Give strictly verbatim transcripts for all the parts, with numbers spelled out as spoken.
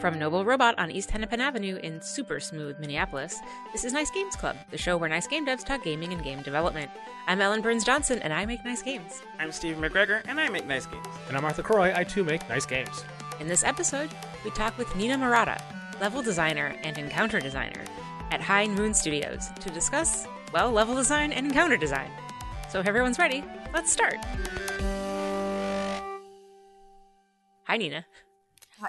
From Noble Robot on East Hennepin Avenue in Super Smooth, Minneapolis, this is Nice Games Club, the show where nice game devs talk gaming and game development. I'm Ellen Burns-Johnson, and I make nice games. I'm Steve McGregor, and I make nice games. And I'm Arthur Croy, I too make nice games. In this episode, we talk with Nina Murata, level designer and encounter designer at High Moon Studios, to discuss, well, level design and encounter design. So if everyone's ready, let's start. Hi, Nina. Hi.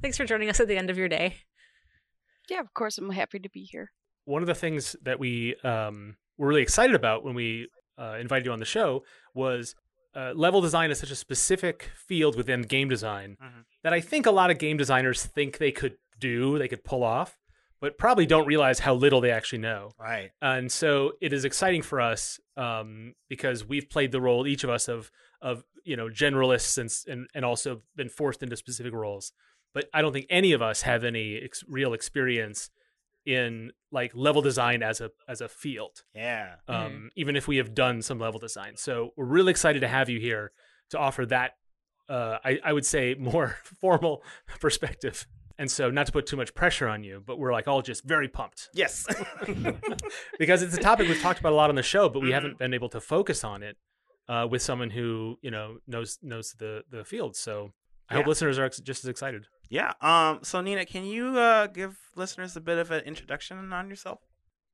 Thanks for joining us at the end of your day. Yeah, of course. I'm happy to be here. One of the things that we um, were really excited about when we uh, invited you on the show was uh, level design is such a specific field within game design mm-hmm. that I think a lot of game designers think they could do, they could pull off, but probably don't realize how little they actually know. Right. And so it is exciting for us um, because we've played the role, each of us, of of you know, generalists and, and and also been forced into specific roles. But I don't think any of us have any ex- real experience in like level design as a as a field. Yeah. Um, mm-hmm. Even if we have done some level design. So we're really excited to have you here to offer that, uh, I, I would say, more formal perspective. And so not to put too much pressure on you, but we're like all just very pumped. Yes. Because it's a topic we've talked about a lot on the show, but we mm-hmm. haven't been able to focus on it. Uh, with someone who, you know, knows knows the, the field. So I yeah. hope listeners are ex- just as excited. Yeah. Um. So, Nina, can you uh, give listeners a bit of an introduction on yourself?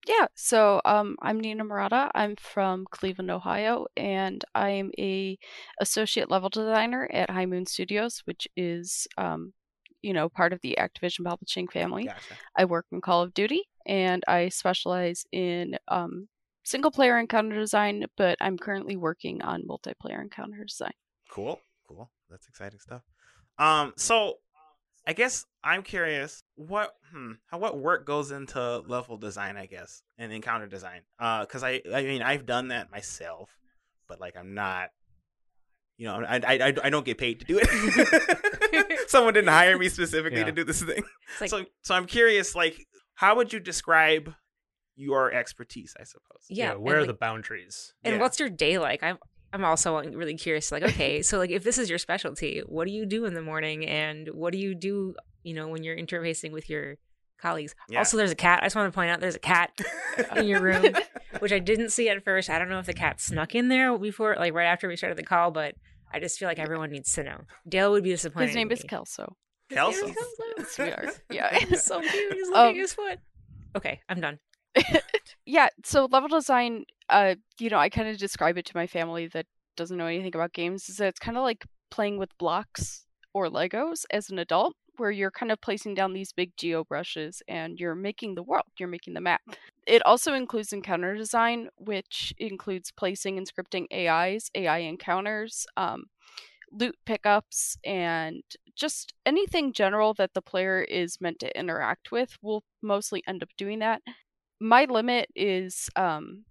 Yeah. So um, I'm Nina Murata. I'm from Cleveland, Ohio, and I am a associate level designer at High Moon Studios, which is, um, you know, part of the Activision publishing family. Gotcha. I work in Call of Duty, and I specialize in... Um, single-player encounter design, but I'm currently working on multiplayer encounter design. Cool, cool. That's exciting stuff. Um, so I guess I'm curious what hmm, how what work goes into level design, I guess, and encounter design. Uh, because I I mean I've done that myself, but like I'm not, you know, I I I don't get paid to do it. Someone didn't hire me specifically yeah. to do this thing. Like, so so I'm curious, like, how would you describe your expertise, I suppose? Yeah. yeah where are like, the boundaries? And yeah. what's your day like? I'm I'm also really curious. Like, okay, so like if this is your specialty, what do you do in the morning, and what do you do, you know, when you're interfacing with your colleagues? Yeah. Also, there's a cat. I just want to point out there's a cat in your room, which I didn't see at first. I don't know if the cat snuck in there before, like right after we started the call, but I just feel like everyone needs to know. Dale would be disappointed. His name is Kelso. Kelso. His name is Kelso. Sweetheart. Yeah, it's so cute. He's licking um, his foot. Okay, I'm done. Yeah, so level design, uh, you know, I kind of describe it to my family that doesn't know anything about games, is that it's kind of like playing with blocks or Legos as an adult, where you're kind of placing down these big geo brushes and you're making the world, you're making the map. It also includes encounter design, which includes placing and scripting A Is, A I encounters, um, loot pickups, and just anything general that the player is meant to interact with. We'll mostly end up doing that. My limit is, um,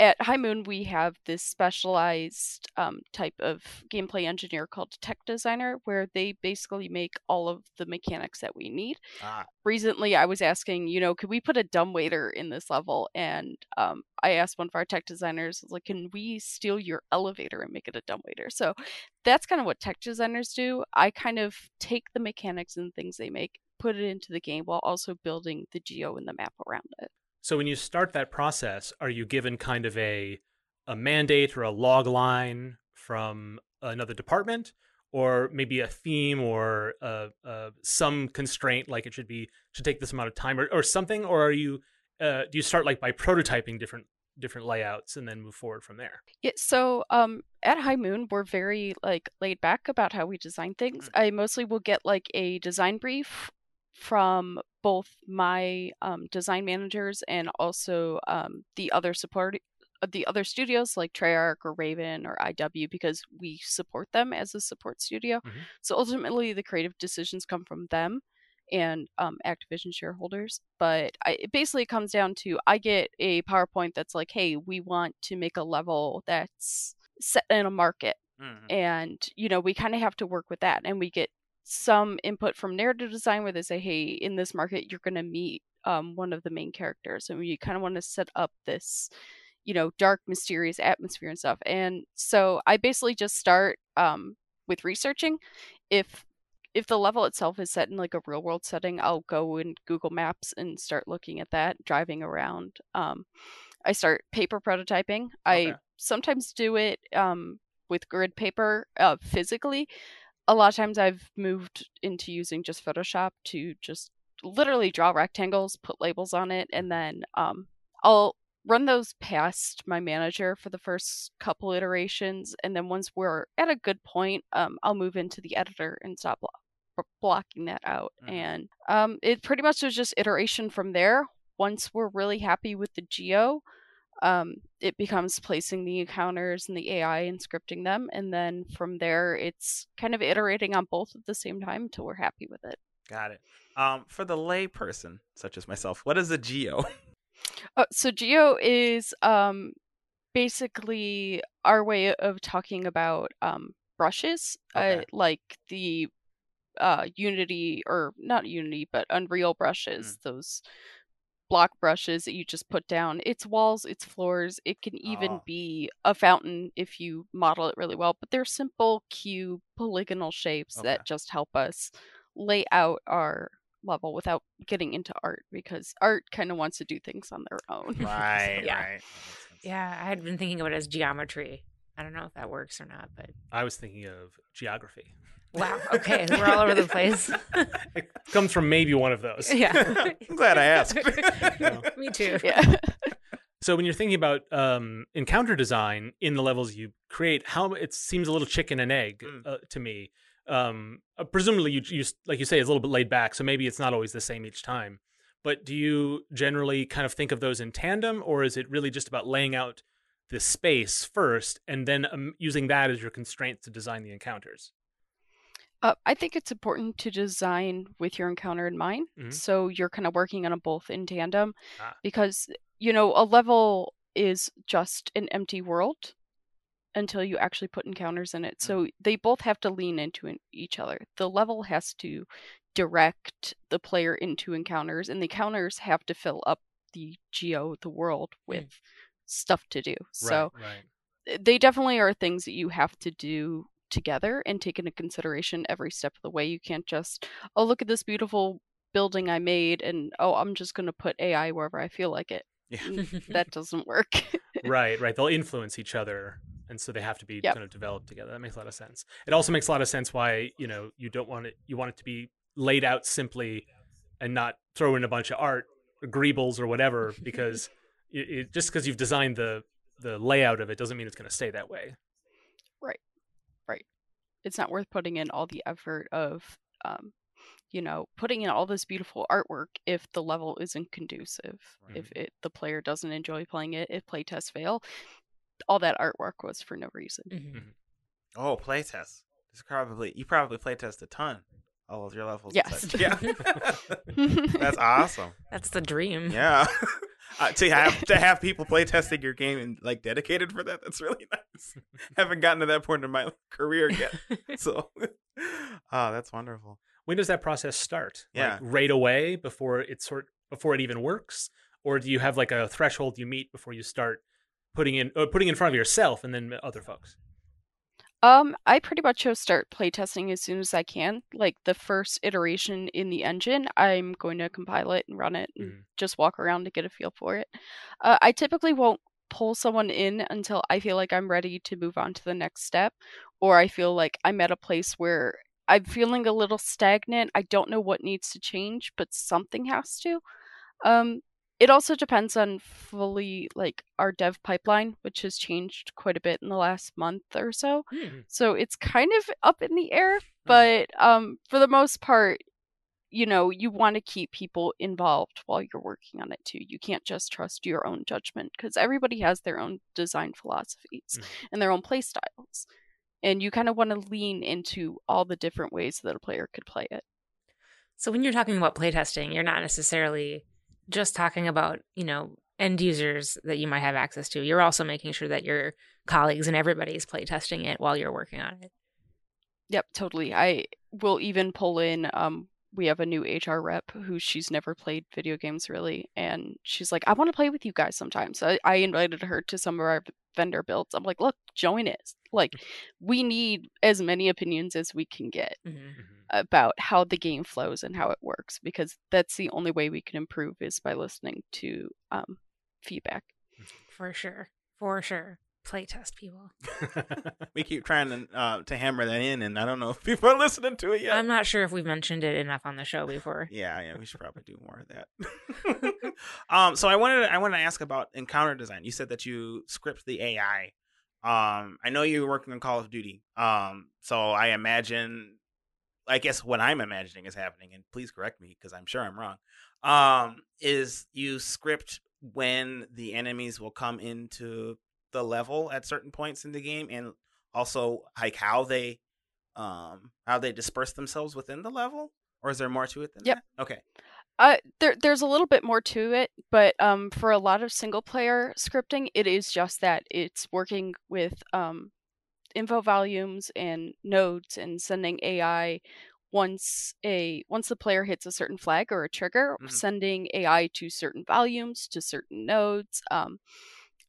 at High Moon, we have this specialized um, type of gameplay engineer called Tech Designer, where they basically make all of the mechanics that we need. Ah. Recently, I was asking, you know, could we put a dumbwaiter in this level? And um, I asked one of our tech designers, like, can we steal your elevator and make it a dumbwaiter? So that's kind of what tech designers do. I kind of take the mechanics and things they make, put it into the game while also building the geo and the map around it. So when you start that process, are you given kind of a a mandate or a log line from another department, or maybe a theme or a, a, some constraint, like it should be should take this amount of time or, or something? Or are you uh, do you start like by prototyping different different layouts and then move forward from there? Yeah. So um, at High Moon, we're very like laid back about how we design things. Mm-hmm. I mostly will get like a design brief from both my um, design managers and also um, the other support, the other studios like Treyarch or Raven or I W, because we support them as a support studio. Mm-hmm. So ultimately, the creative decisions come from them and um, Activision shareholders. But I, it basically comes down to I get a PowerPoint that's like, hey, we want to make a level that's set in a market, mm-hmm. and you know we kind of have to work with that, and we get some input from narrative design where they say, hey, in this market, you're going to meet um, one of the main characters. And you kind of want to set up this, you know, dark, mysterious atmosphere and stuff. And so I basically just start um, with researching. if if the level itself is set in like a real world setting, I'll go in Google Maps and start looking at that, driving around. Um, I start paper prototyping. Okay. I sometimes do it um, with grid paper uh, physically. A lot of times I've moved into using just Photoshop to just literally draw rectangles, put labels on it, and then um, I'll run those past my manager for the first couple iterations. And then once we're at a good point, um, I'll move into the editor and stop blo- blocking that out. Mm-hmm. And um, it pretty much was just iteration from there. Once we're really happy with the geo, um, it becomes placing the encounters and the A I and scripting them. And then from there, it's kind of iterating on both at the same time until we're happy with it. Got it. Um, for the lay person, such as myself, what is a geo? Uh, so geo is um, basically our way of talking about um, brushes, okay. uh, like the uh, Unity, or not Unity, but Unreal brushes, mm. those block brushes that you just put down. It's walls, it's floors, it can even oh. be a fountain if you model it really well, but they're simple cube polygonal shapes okay. that just help us lay out our level without getting into art, because art kind of wants to do things on their own. Right, so, yeah. right. Yeah, I had been thinking of it as geometry. I don't know if that works or not, but I was thinking of geography. Wow. Okay, we're all over the place. It comes from maybe one of those. Yeah. I'm glad I asked. No. Me too. Yeah. So when you're thinking about um, encounter design in the levels you create, how it seems a little chicken and egg mm. uh, to me. Um, presumably, you, you like you say, it's a little bit laid back, so maybe it's not always the same each time. But do you generally kind of think of those in tandem, or is it really just about laying out the space first and then um, using that as your constraint to design the encounters? Uh, I think it's important to design with your encounter in mind, mm-hmm. so you're kind of working on them both in tandem, ah. because you know a level is just an empty world until you actually put encounters in it. So they both have to lean into each other. The level has to direct the player into encounters, and the encounters have to fill up the geo, the world, with mm. stuff to do. Right, so right. they definitely are things that you have to do together and take into consideration every step of the way. You can't just, oh, look at this beautiful building I made, and oh, I'm just going to put A I wherever I feel like it. Yeah. That doesn't work. Right, right. They'll influence each other. And so they have to be yep. kind of developed together. That makes a lot of sense. It also makes a lot of sense why, you know, you don't want it, you want it to be laid out simply and not throw in a bunch of art or greebles or whatever, because it, it, just because you've designed the, the layout of it doesn't mean it's going to stay that way. Right. Right. It's not worth putting in all the effort of, um, you know, putting in all this beautiful artwork if the level isn't conducive, right. if it, the player doesn't enjoy playing it, if playtests fail. All that artwork was for no reason. Mm-hmm. Oh, playtests. Probably, you probably playtest a ton. All of your levels. Yes. Yeah. That's awesome. That's the dream. Yeah. Uh, to have to have people playtesting your game and like dedicated for that, that's really nice. Haven't gotten to that point in my career yet. So, oh, that's wonderful. When does that process start? Yeah. Like right away before it sort before it even works, or do you have like a threshold you meet before you start putting in or putting in front of yourself and then other folks? Um, I pretty much just start playtesting as soon as I can. Like the first iteration in the engine, I'm going to compile it and run it and mm. just walk around to get a feel for it. Uh, I typically won't pull someone in until I feel like I'm ready to move on to the next step, or I feel like I'm at a place where I'm feeling a little stagnant. I don't know what needs to change, but something has to. Um, It also depends on fully like our dev pipeline, which has changed quite a bit in the last month or so. Mm. So it's kind of up in the air, but um, for the most part, you know, you want to keep people involved while you're working on it too. You can't just trust your own judgment, because everybody has their own design philosophies mm. and their own play styles. And you kind of want to lean into all the different ways that a player could play it. So when you're talking about playtesting, you're not necessarily just talking about, you know, end users that you might have access to. You're also making sure that your colleagues and everybody's playtesting it while you're working on it. Yep, totally. I will even pull in, um, we have a new H R rep who she's never played video games really. And she's like, I want to play with you guys sometimes. So I, I invited her to some of our vendor builds, I'm like, look, join us. Like, we need as many opinions as we can get mm-hmm. about how the game flows and how it works, because that's the only way we can improve is by listening to um, feedback. For sure. For sure. Playtest people. We keep trying to, uh, to hammer that in, and I don't know if people are listening to it yet. I'm not sure if we've mentioned it enough on the show before. yeah, yeah, we should probably do more of that. um, so I wanted to, I wanted to ask about encounter design. You said that you script the A I. Um, I know you were working on Call of Duty. Um, so I imagine, I guess what I'm imagining is happening, and please correct me because I'm sure I'm wrong. Um, is you script when the enemies will come into the level at certain points in the game, and also like how they um how they disperse themselves within the level, or is there more to it than yep. that? Okay. Uh there there's a little bit more to it, but um for a lot of single player scripting, it is just that it's working with um info volumes and nodes and sending A I once a once the player hits a certain flag or a trigger, mm-hmm. sending A I to certain volumes, to certain nodes. Um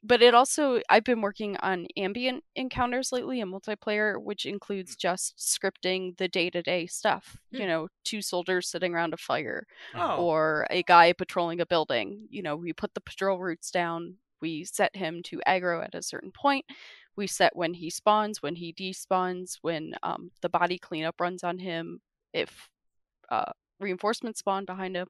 But it also, I've been working on ambient encounters lately in multiplayer, which includes just scripting the day-to-day stuff. Mm. You know, two soldiers sitting around a fire oh. or a guy patrolling a building. You know, we put the patrol routes down. We set him to aggro at a certain point. We set when he spawns, when he despawns, when um, the body cleanup runs on him, if uh, reinforcements spawn behind him.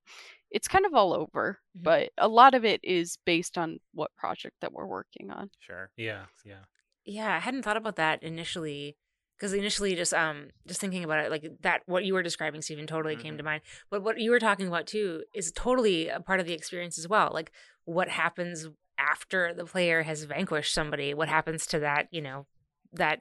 It's kind of all over, mm-hmm. but a lot of it is based on what project that we're working on. Sure. Yeah. Yeah. Yeah. I hadn't thought about that initially, because initially just um just thinking about it, like that, what you were describing, Stephen, totally mm-hmm. came to mind. But what you were talking about, too, is totally a part of the experience as well. Like what happens after the player has vanquished somebody? What happens to that, you know, that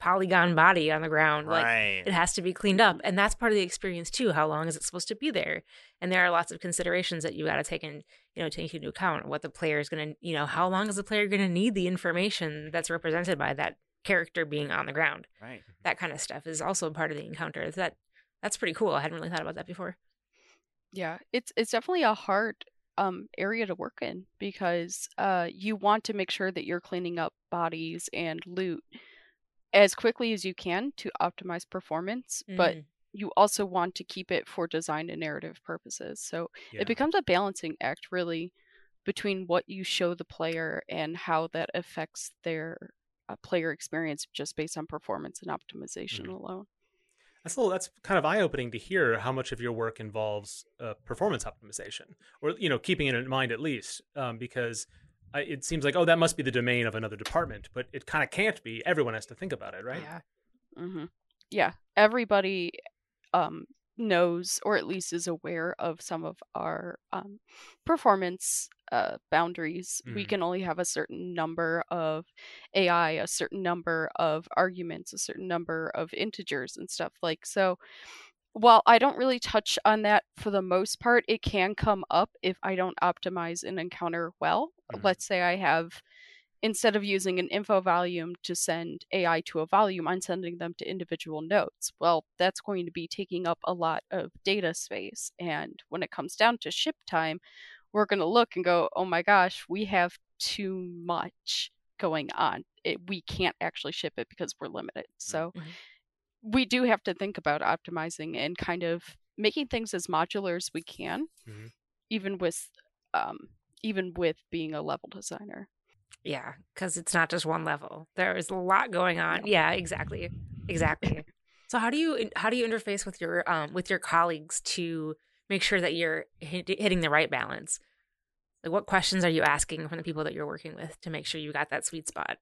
polygon body on the ground, right. Like it has to be cleaned up, and that's part of the experience too. How long is it supposed to be there? And there are lots of considerations that you got to take in, you know, take into account what the player is going to, you know, how long is the player going to need the information that's represented by that character being on the ground, right? That kind of stuff is also part of the encounter. That that's pretty cool. I hadn't really thought about that before. Yeah, it's it's definitely a hard um area to work in, because uh you want to make sure that you're cleaning up bodies and loot as quickly as you can to optimize performance, mm. but you also want to keep it for design and narrative purposes. So yeah. It becomes a balancing act, really, between what you show the player and how that affects their uh, player experience just based on performance and optimization mm. alone. That's a little, that's kind of eye-opening to hear how much of your work involves uh, performance optimization, or, you know, keeping it in mind at least, um, because I, it seems like, oh, that must be the domain of another department, but it kind of can't be. Everyone has to think about it, right? Yeah, mm-hmm. yeah. Everybody um, knows, or at least is aware of, some of our um, performance uh, boundaries. Mm-hmm. We can only have a certain number of A I, a certain number of arguments, a certain number of integers and stuff like so. While I don't really touch on that for the most part, it can come up if I don't optimize an encounter well. Mm-hmm. Let's say I have, instead of using an info volume to send A I to a volume, I'm sending them to individual nodes. Well, that's going to be taking up a lot of data space. And when it comes down to ship time, we're going to look and go, oh my gosh, we have too much going on. It, we can't actually ship it because we're limited. So mm-hmm. we do have to think about optimizing and kind of making things as modular as we can, mm-hmm. even with um, even with being a level designer. Yeah, because it's not just one level. There is a lot going on. Yeah, exactly, exactly. So how do you how do you interface with your um, with your colleagues to make sure that you're hit, hitting the right balance? Like, what questions are you asking from the people that you're working with to make sure you got that sweet spot?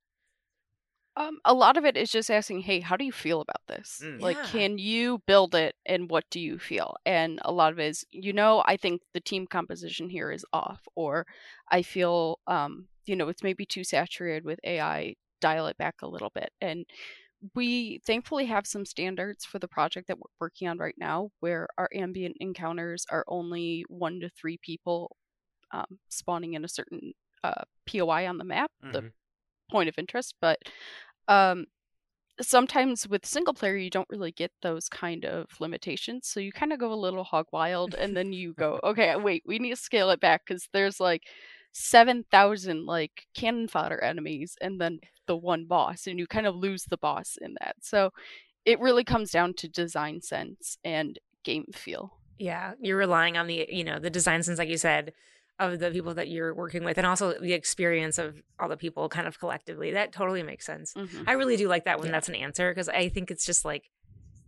Um, a lot of it is just asking, hey, how do you feel about this? Mm. Like, yeah. Can you build it, and what do you feel? And a lot of it is, you know, I think the team composition here is off, or I feel, um, you know, it's maybe too saturated with A I, dial it back a little bit. And we thankfully have some standards for the project that we're working on right now, where our ambient encounters are only one to three people um, spawning in a certain uh, P O I on the map, mm-hmm. the point of interest, but um sometimes with single player you don't really get those kind of limitations, so you kind of go a little hog wild, and then you go okay wait we need to scale it back, because there's like seven thousand like cannon fodder enemies and then the one boss, and you kind of lose the boss in that. So it really comes down to design sense and game feel. Yeah, you're relying on the, you know, the design sense, like you said, of the people that you're working with, and also the experience of all the people kind of collectively. That totally makes sense. Mm-hmm. I really do like that when yeah. that's an answer, because I think it's just like,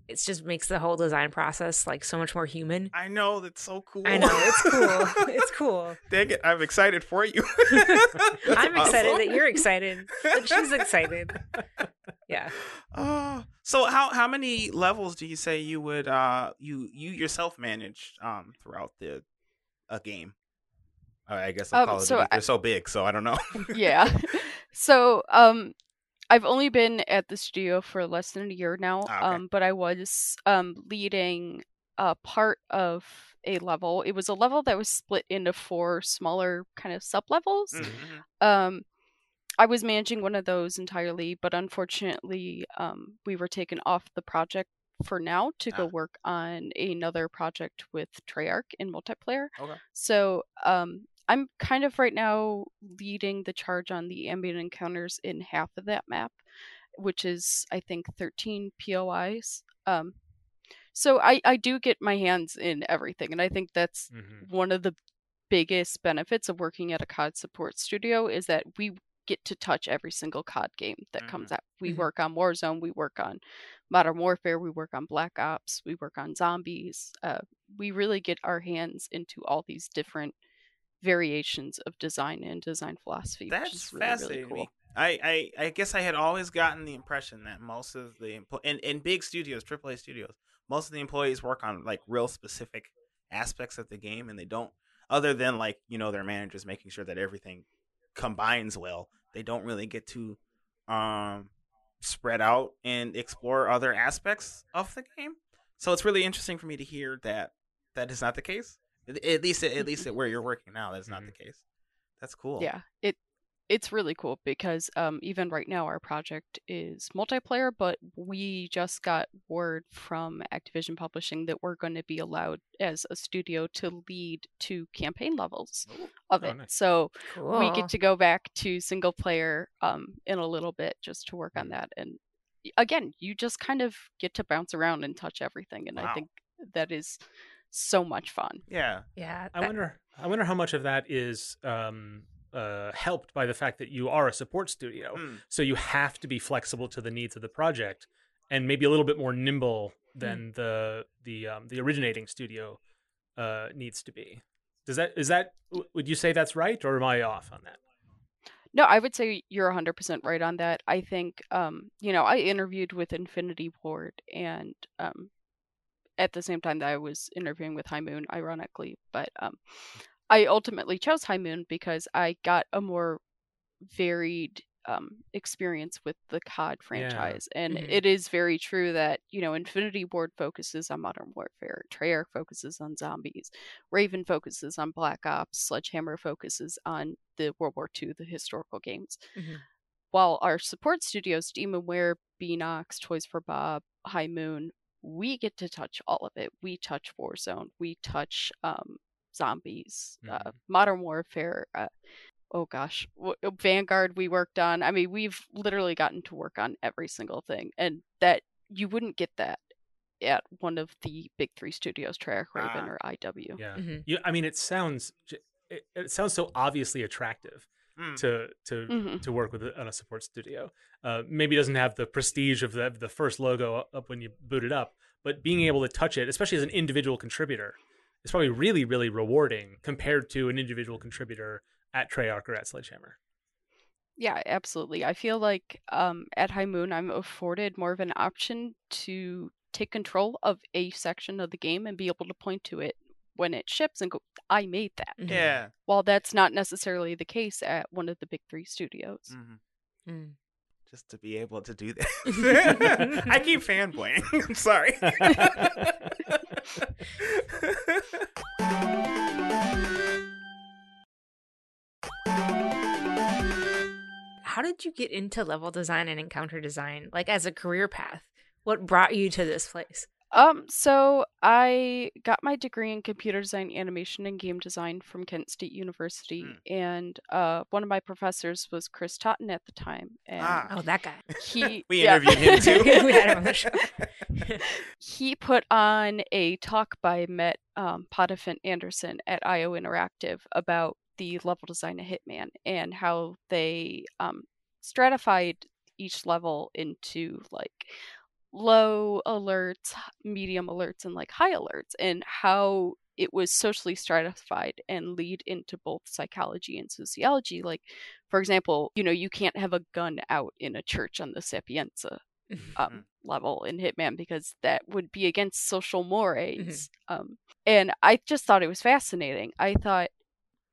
it just makes the whole design process like so much more human. I know, that's so cool. I know, it's cool. It's cool. Dang it, I'm excited for you. I'm awesome. Excited that you're excited. That she's excited. Yeah. Uh, so how how many levels do you say you would uh you you yourself manage um throughout the a game? Uh, I guess um, Call of so Duty. They're I, so big, so I don't know. Yeah. So um. I've only been at the studio for less than a year now, okay. um, but I was um, leading a part of a level. It was a level that was split into four smaller kind of sub-levels. Mm-hmm. Um, I was managing one of those entirely, but unfortunately um, we were taken off the project for now to ah. go work on another project with Treyarch in multiplayer. Okay. So um I'm kind of right now leading the charge on the ambient encounters in half of that map, which is, I think, thirteen P O Is. Um, so I, I do get my hands in everything. And I think that's mm-hmm. one of the biggest benefits of working at a C O D support studio, is that we get to touch every single C O D game that mm-hmm. comes out. We mm-hmm. work on Warzone. We work on Modern Warfare. We work on Black Ops. We work on Zombies. Uh, we really get our hands into all these different variations of design and design philosophy. That's really fascinating. Really cool. I, I I guess I had always gotten the impression that most of the empl- in in big studios, triple A studios, most of the employees work on like real specific aspects of the game, and they don't, other than like, you know, their managers making sure that everything combines well, they don't really get to um spread out and explore other aspects of the game. So it's really interesting for me to hear that that is not the case. At least, at least at where you're working now, that's not mm-hmm. the case. That's cool. Yeah, it it's really cool because um, even right now our project is multiplayer, but we just got word from Activision Publishing that we're going to be allowed as a studio to lead to campaign levels Ooh. Of oh, it. Nice. So cool. We get to go back to single player um, in a little bit just to work on that. And again, you just kind of get to bounce around and touch everything, and wow. I think that is so much fun. Yeah. Yeah. That... I wonder I wonder how much of that is um uh helped by the fact that you are a support studio. Mm. So you have to be flexible to the needs of the project, and maybe a little bit more nimble than mm. the the um the originating studio uh needs to be. Does that is that would you say that's right, or am I off on that? No, I would say you're one hundred percent right on that. I think um you know, I interviewed with Infinity Ward, and um at the same time that I was interviewing with High Moon, ironically. But um, I ultimately chose High Moon because I got a more varied um, experience with the C O D franchise. Yeah. And mm-hmm. it is very true that, you know, Infinity Ward focuses on Modern Warfare, Treyarch focuses on Zombies, Raven focuses on Black Ops, Sledgehammer focuses on the World War Two, the historical games. Mm-hmm. While our support studios, Demonware, Beanox, Toys for Bob, High Moon, we get to touch all of it. We touch Warzone. We touch um, Zombies, mm-hmm. uh, Modern Warfare. Uh, oh, gosh. W- Vanguard we worked on. I mean, we've literally gotten to work on every single thing. And that you wouldn't get that at one of the big three studios, Treyarch, Raven, ah, or I W. Yeah. Mm-hmm. You, I mean, it sounds it, it sounds so obviously attractive mm. to to mm-hmm. to work with a, on a support studio. Uh, maybe doesn't have the prestige of the the first logo up when you boot it up, but being able to touch it, especially as an individual contributor, is probably really, really rewarding compared to an individual contributor at Treyarch or at Sledgehammer. Yeah, absolutely. I feel like um, at High Moon, I'm afforded more of an option to take control of a section of the game and be able to point to it when it ships and go, I made that. Yeah. While that's not necessarily the case at one of the big three studios. Mm-hmm. Mm. Just to be able to do that. I keep fanboying. I'm sorry. How did you get into level design and encounter design, like as a career path? What brought you to this place? Um, so I got my degree in computer design, animation, and game design from Kent State University, mm. and uh, one of my professors was Chris Totten at the time. And ah. Oh, that guy. He we yeah. interviewed him too. We had him on the show. He put on a talk by Mat um, Pfiffner Anderson at I O Interactive about the level design of Hitman and how they um, stratified each level into like low alerts, medium alerts, and like high alerts, and how it was socially stratified and lead into both psychology and sociology. Like, for example, you know, you can't have a gun out in a church on the Sapienza um, level in Hitman because that would be against social mores. um, and I just thought it was fascinating. I thought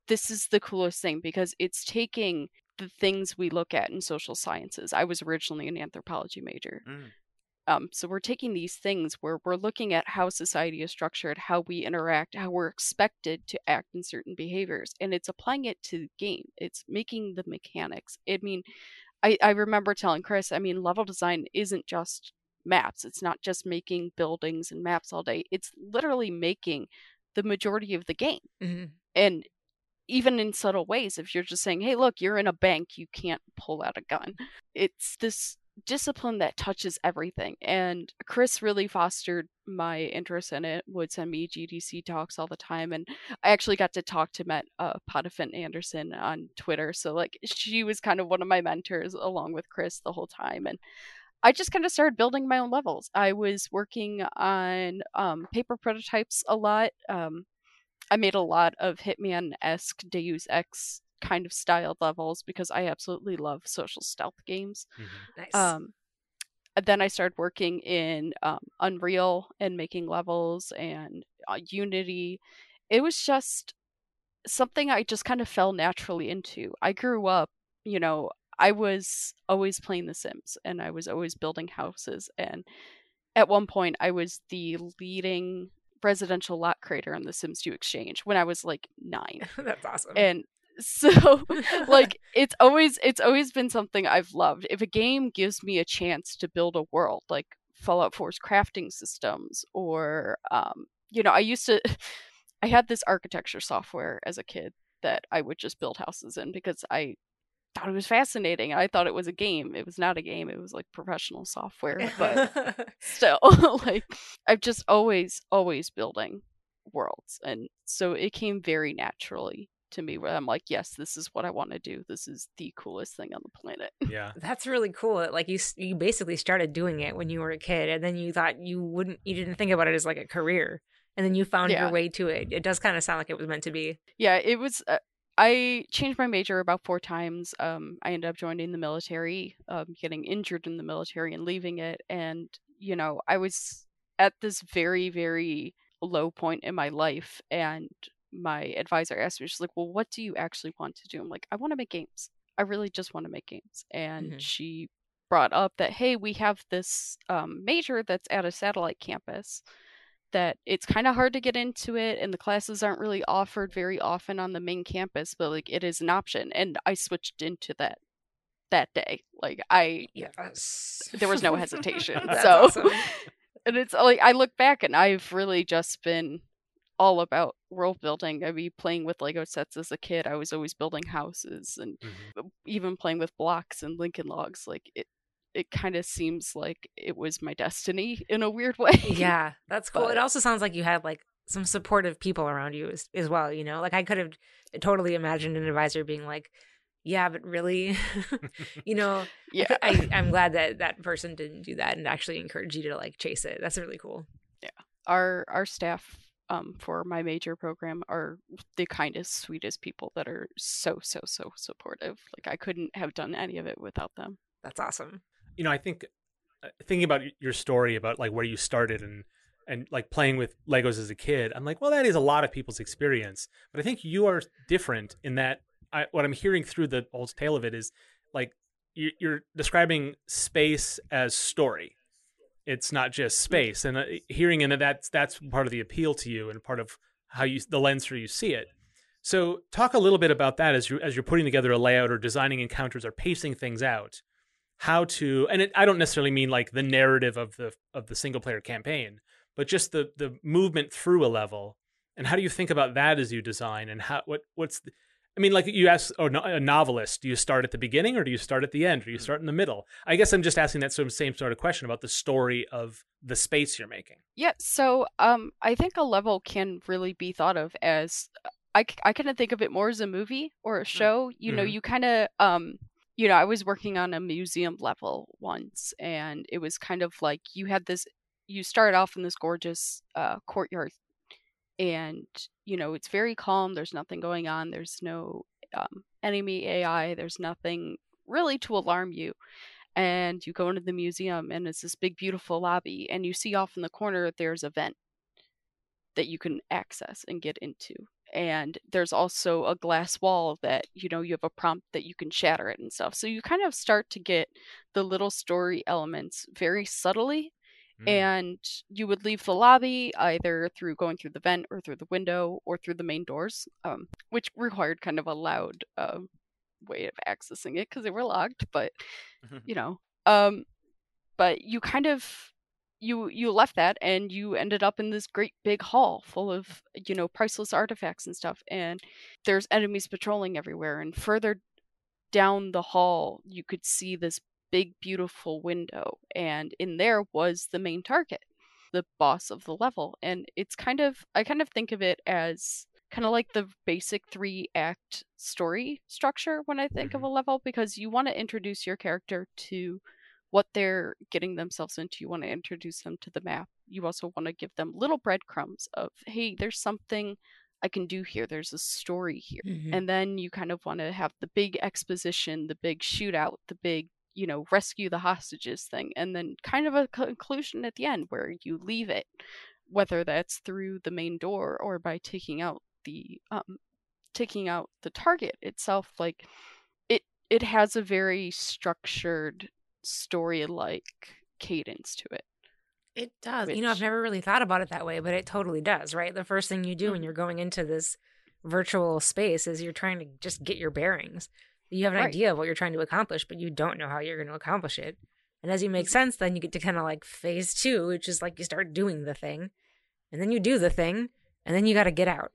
this is the coolest thing because it's taking the things we look at in social sciences. I was originally an anthropology major. Mm. Um, so we're taking these things where we're looking at how society is structured, how we interact, how we're expected to act in certain behaviors, and it's applying it to the game. It's making the mechanics. I mean, I, I remember telling Chris, I mean, level design isn't just maps. It's not just making buildings and maps all day. It's literally making the majority of the game. Mm-hmm. And even in subtle ways, if you're just saying, hey, look, you're in a bank, you can't pull out a gun. It's this discipline that touches everything, and Chris really fostered my interest in it, would send me G D C talks all the time, and I actually got to talk to Mat uh, Pfiffner Anderson on Twitter, so like she was kind of one of my mentors along with Chris the whole time, and I just kind of started building my own levels. I was working on um, paper prototypes a lot. Um, I made a lot of Hitman-esque Deus Ex kind of styled levels because I absolutely love social stealth games. Mm-hmm. Nice. Um, then I started working in um, Unreal and making levels and uh, Unity. It was just something I just kind of fell naturally into. I grew up, you know, I was always playing The Sims and I was always building houses. And at one point I was the leading residential lot creator on The Sims two Exchange when I was like nine. That's awesome. And so like it's always it's always been something I've loved. If a game gives me a chance to build a world, like Fallout four's crafting systems, or um you know, I used to I had this architecture software as a kid that I would just build houses in because I thought it was fascinating. I thought it was a game. It was not a game. It was like professional software, but still like I've just always always building worlds, and so it came very naturally to me where I'm like, yes, this is what I want to do. This is the coolest thing on the planet. Yeah. That's really cool. Like you you basically started doing it when you were a kid, and then you thought you wouldn't, you didn't think about it as like a career, and then you found yeah. your way to it. It does kind of sound like it was meant to be. Yeah, it was. Uh, I changed my major about four times. Um, I ended up joining the military, um, getting injured in the military and leaving it. And, you know, I was at this very, very low point in my life, and my advisor asked me, she's like, well, what do you actually want to do? I'm like, I want to make games. I really just want to make games. And mm-hmm. she brought up that, hey, we have this um, major that's at a satellite campus that it's kind of hard to get into it, and the classes aren't really offered very often on the main campus, but like it is an option. And I switched into that that day. Like I, yes. there was no hesitation. That's so, awesome. And it's like, I look back and I've really just been all about world building. I mean, playing with Lego sets as a kid, I was always building houses, and mm-hmm. even playing with blocks and Lincoln Logs. Like it, it kind of seems like it was my destiny in a weird way. Yeah, that's cool. But it also sounds like you had like some supportive people around you as, as well. You know, like I could have totally imagined an advisor being like, "Yeah, but really," you know. Yeah, I, I, I'm glad that that person didn't do that and actually encouraged you to like chase it. That's really cool. Yeah, our our staff. Um, for my major program are the kindest, sweetest people that are so, so, so supportive. Like I couldn't have done any of it without them. That's awesome. You know, I think uh, thinking about your story about like where you started and, and like playing with Legos as a kid, I'm like, well, that is a lot of people's experience, but I think you are different in that I, what I'm hearing through the whole tale of it is like, you're, you're describing space as story. It's not just space, and uh, hearing in that that's that's part of the appeal to you, and part of how you the lens through you see it. So, talk a little bit about that as you as you're putting together a layout or designing encounters or pacing things out. How to, and it, I don't necessarily mean like the narrative of the of the single player campaign, but just the the movement through a level. And how do you think about that as you design? And how what what's the, I mean, like you ask oh, no, a novelist, do you start at the beginning or do you start at the end or do you start in the middle? I guess I'm just asking that same sort of question about the story of the space you're making. Yeah, so um, I think a level can really be thought of as, I, I kind of think of it more as a movie or a show. You know, mm-hmm. you kind of, um, you know, I was working on a museum level once, and it was kind of like you had this, you start off in this gorgeous uh, courtyard. And, you know, it's very calm. There's nothing going on. There's no um, enemy A I. There's nothing really to alarm you. And you go into the museum and it's this big, beautiful lobby. And you see off in the corner, there's a vent that you can access and get into. And there's also a glass wall that, you know, you have a prompt that you can shatter it and stuff. So you kind of start to get the little story elements very subtly. And you would leave the lobby either through going through the vent or through the window or through the main doors, um, which required kind of a loud uh, way of accessing it because they were locked. But, you know, um, but you kind of you you left that and you ended up in this great big hall full of, you know, priceless artifacts and stuff. And there's enemies patrolling everywhere. And further down the hall, you could see this big, beautiful window, and in there was the main target, the boss of the level. And it's kind of, I kind of think of it as kind of like the basic three act story structure when I think of a level, because you want to introduce your character to what they're getting themselves into. You want to introduce them to the map. You also want to give them little breadcrumbs of, hey, there's something I can do here. There's a story here. Mm-hmm. And then you kind of want to have the big exposition, the big shootout, the big, you know, rescue the hostages thing, and then kind of a conclusion at the end where you leave it, whether that's through the main door or by taking out the um taking out the target itself. Like it it has a very structured story like cadence to it. It does. Which... You know, I've never really thought about it that way, but it totally does, right? The first thing you do mm-hmm. when you're going into this virtual space is you're trying to just get your bearings. You have an right. idea of what you're trying to accomplish, but you don't know how you're going to accomplish it. And as you make sense, then you get to kind of like phase two, which is like you start doing the thing, and then you do the thing, and then you got to get out.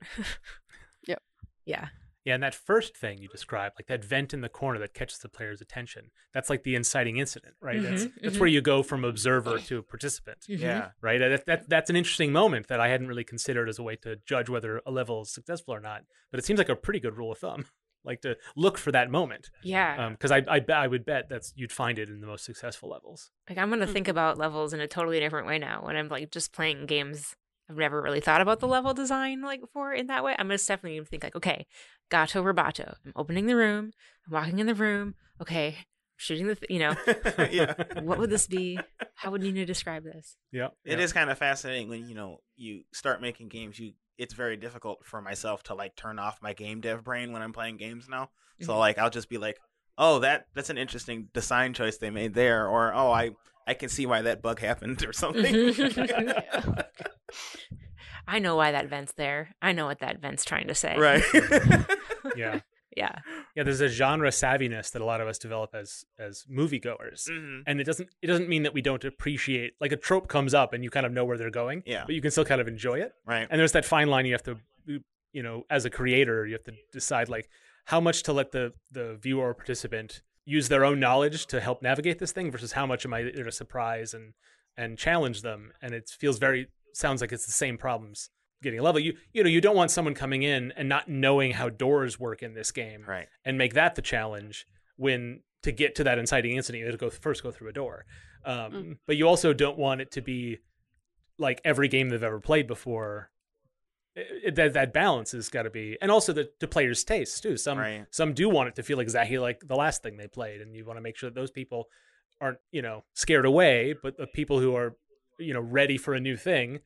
Yep. Yeah. Yeah. And that first thing you described, like that vent in the corner that catches the player's attention, that's like the inciting incident, right? Mm-hmm, that's that's mm-hmm. where you go from observer to participant. Mm-hmm. Yeah. Right. That, that, that's an interesting moment that I hadn't really considered as a way to judge whether a level is successful or not, but it seems like a pretty good rule of thumb. Like to look for that moment. Yeah. Because um, I, I I would bet that's you'd find it in the most successful levels. Like I'm going to think about levels in a totally different way now when I'm like just playing games. I've never really thought about the level design like before in that way. I'm going to definitely think like, okay, gato robato. I'm opening the room. I'm walking in the room. Okay, I'm shooting the, th- you know. Yeah. What would this be? How would Nina describe this? Yeah. It yeah. is kind of fascinating when, you know, you start making games, you it's very difficult for myself to like turn off my game dev brain when I'm playing games now. Mm-hmm. So like, I'll just be like, oh, that that's an interesting design choice they made there. Or, oh, I, I can see why that bug happened or something. Yeah. I know why that vent's there. I know what that vent's trying to say. Right. Yeah. Yeah. Yeah. There's a genre savviness that a lot of us develop as, as moviegoers. Mm-hmm. And it doesn't, it doesn't mean that we don't appreciate, like a trope comes up and you kind of know where they're going, yeah. but you can still kind of enjoy it. Right. And there's that fine line you have to, you know, as a creator, you have to decide like how much to let the, the viewer or participant use their own knowledge to help navigate this thing versus how much am I there to surprise and, and challenge them. And it feels very, sounds like it's the same problems. Getting a level, you you know, you don't want someone coming in and not knowing how doors work in this game, right? And make that the challenge. When to get to that inciting incident, you have to go first go through a door. Um, mm. But you also don't want it to be like every game they've ever played before. It, it, that that balance has got to be, and also the to players' tastes too. Some right. some do want it to feel exactly like the last thing they played, and you want to make sure that those people aren't, you know, scared away. But the people who are, you know, ready for a new thing.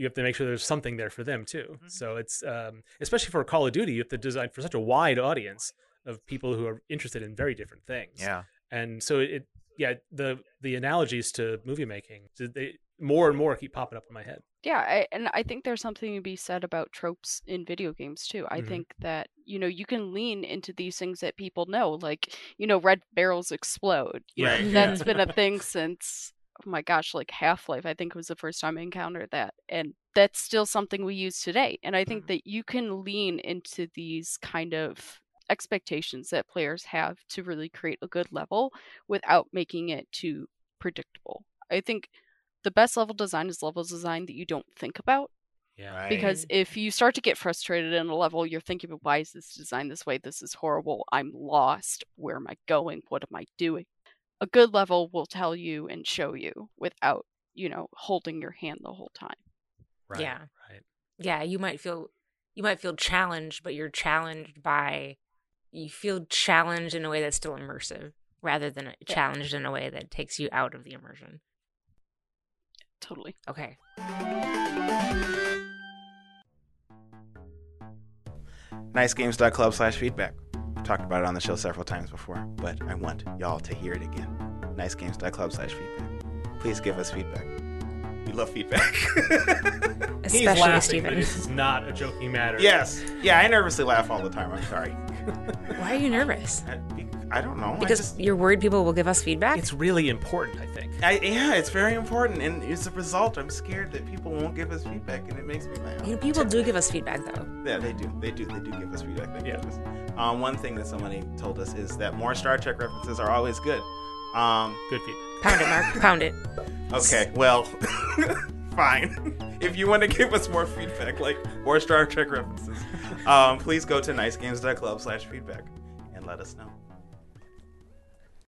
You have to make sure there's something there for them too. Mm-hmm. So it's, um, especially for Call of Duty, you have to design for such a wide audience of people who are interested in very different things. Yeah. And so it, yeah, the, the analogies to movie making, they more and more keep popping up in my head. Yeah. I, and I think there's something to be said about tropes in video games too. I mm-hmm. think that, you know, you can lean into these things that people know, like, you know, red barrels explode. You right. know, that's yeah. been a thing since oh my gosh, like Half-Life, I think was the first time I encountered that. And that's still something we use today. And I think that you can lean into these kind of expectations that players have to really create a good level without making it too predictable. I think the best level design is level design that you don't think about. Yeah, right. Because if you start to get frustrated in a level, you're thinking, but why is this designed this way? This is horrible. I'm lost. Where am I going? What am I doing? A good level will tell you and show you without, you know, holding your hand the whole time. Right, yeah. Right. Yeah. You might feel, you might feel challenged, but you're challenged by, you feel challenged in a way that's still immersive rather than yeah. challenged in a way that takes you out of the immersion. Totally. Okay. nice games dot club slash feedback. Talked about it on the show several times before, but I want y'all to hear it again. nice games dot club slash feedback. Please give us feedback. We love feedback. Especially He's laughing, Steven. This is not a joking matter. Yes. Yeah, I nervously laugh all the time. I'm sorry. Why are you nervous? I, I don't know. Because just, you're worried people will give us feedback? It's really important, I think. I, yeah, it's very important. And as a result, I'm scared that people won't give us feedback, and it makes me laugh. You know, people do give us feedback, though. Yeah, they do. They do. They do give us feedback. They yeah. give us. Um, one thing that somebody told us is that more Star Trek references are always good. Um, good feedback. Pound it, Mark. Pound it. Okay, well, fine. If you want to give us more feedback, like more Star Trek references, um, please go to nice games dot club slash feedback and let us know.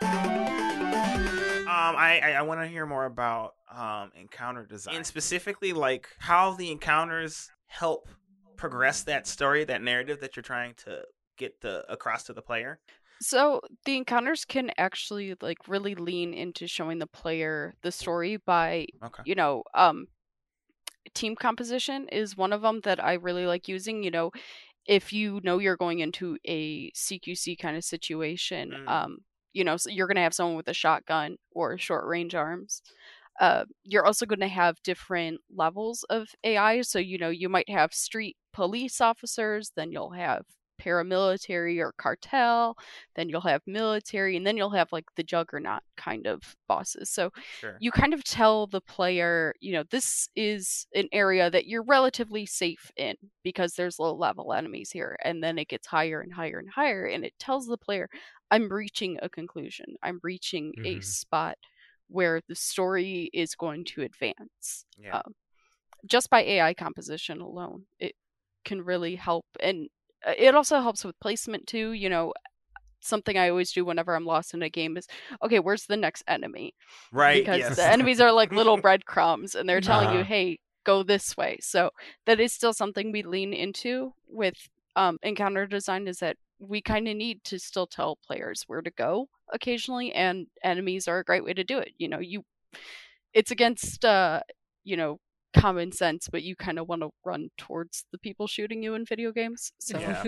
Um, I, I, I want to hear more about um, encounter design, and specifically like how the encounters help progress that story, that narrative that you're trying to get the across to the player. So the encounters can actually like really lean into showing the player the story by, okay. you know, um, team composition is one of them that I really like using, you know, if you know you're going into a C Q C kind of situation, mm. um, you know, so you're going to have someone with a shotgun or short range arms. Uh, you're also going to have different levels of A I. So, you know, you might have street police officers, then you'll have paramilitary or cartel, then you'll have military, and then you'll have like the juggernaut kind of bosses. So sure. you kind of tell the player, you know, this is an area that you're relatively safe in because there's low level enemies here. And then it gets higher and higher and higher. And it tells the player, I'm reaching a conclusion. I'm reaching mm-hmm. a spot where the story is going to advance. Yeah. Um, just by A I composition alone, it can really help. And it also helps with placement too. You know, something I always do whenever I'm lost in a game is, okay, where's the next enemy? Right. Because yes. the enemies are like little breadcrumbs and they're telling uh-huh. you, hey, go this way. So that is still something we lean into with um, encounter design, is that we kind of need to still tell players where to go occasionally, and enemies are a great way to do it. You know, you it's against, uh, you know, common sense, but you kind of want to run towards the people shooting you in video games. So yeah.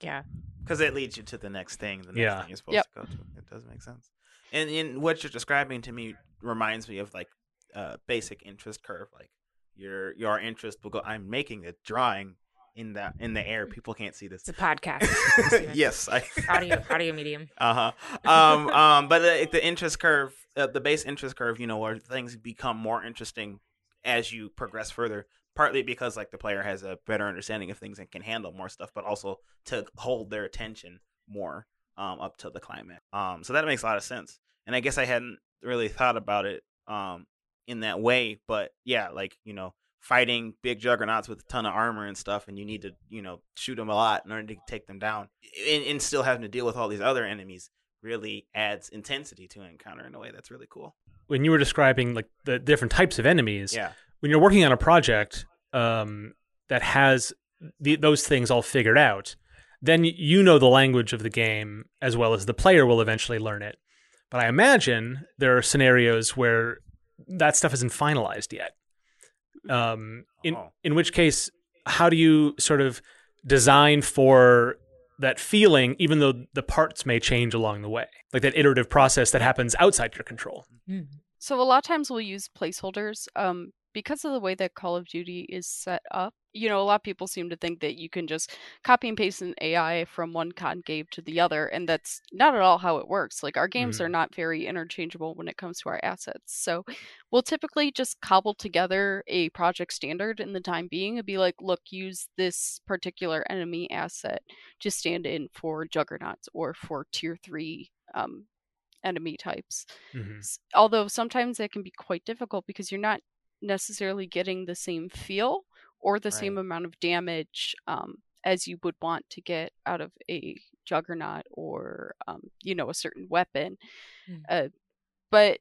Yeah. Because it leads you to the next thing, the next yeah. thing you're supposed yep. to go to. It does make sense. And in what you're describing to me reminds me of like uh, basic interest curve. Like your your interest will go. I'm making a drawing in the in the air. People can't see this. It's a podcast. Yes, I... audio audio medium. Uh huh. Um um. But the, the interest curve, uh, the base interest curve, you know, where things become more interesting as you progress further. Partly because like the player has a better understanding of things and can handle more stuff, but also to hold their attention more um, up to the climax. Um, so that makes a lot of sense. And I guess I hadn't really thought about it um, in that way, but yeah, like, you know, fighting big juggernauts with a ton of armor and stuff, and you need to, you know, shoot them a lot in order to take them down, and, and still having to deal with all these other enemies really adds intensity to an encounter in a way that's really cool. When you were describing like the different types of enemies, yeah. when you're working on a project um, that has the, those things all figured out, then you know the language of the game as well as the player will eventually learn it. But I imagine there are scenarios where that stuff isn't finalized yet. Um, in oh. in which case, how do you sort of design for that feeling, even though the parts may change along the way, like that iterative process that happens outside your control? So a lot of times we'll use placeholders. Um, Because of the way that Call of Duty is set up, you know, a lot of people seem to think that you can just copy and paste an A I from one concave to the other, and that's not at all how it works. Like, our games mm-hmm. are not very interchangeable when it comes to our assets. So we'll typically just cobble together a project standard in the time being and be like, look, use this particular enemy asset to stand in for juggernauts or for tier three um, enemy types. Mm-hmm. Although sometimes that can be quite difficult because you're not necessarily getting the same feel or the right. same amount of damage um, as you would want to get out of a juggernaut or um, you know, a certain weapon. Mm. Uh, but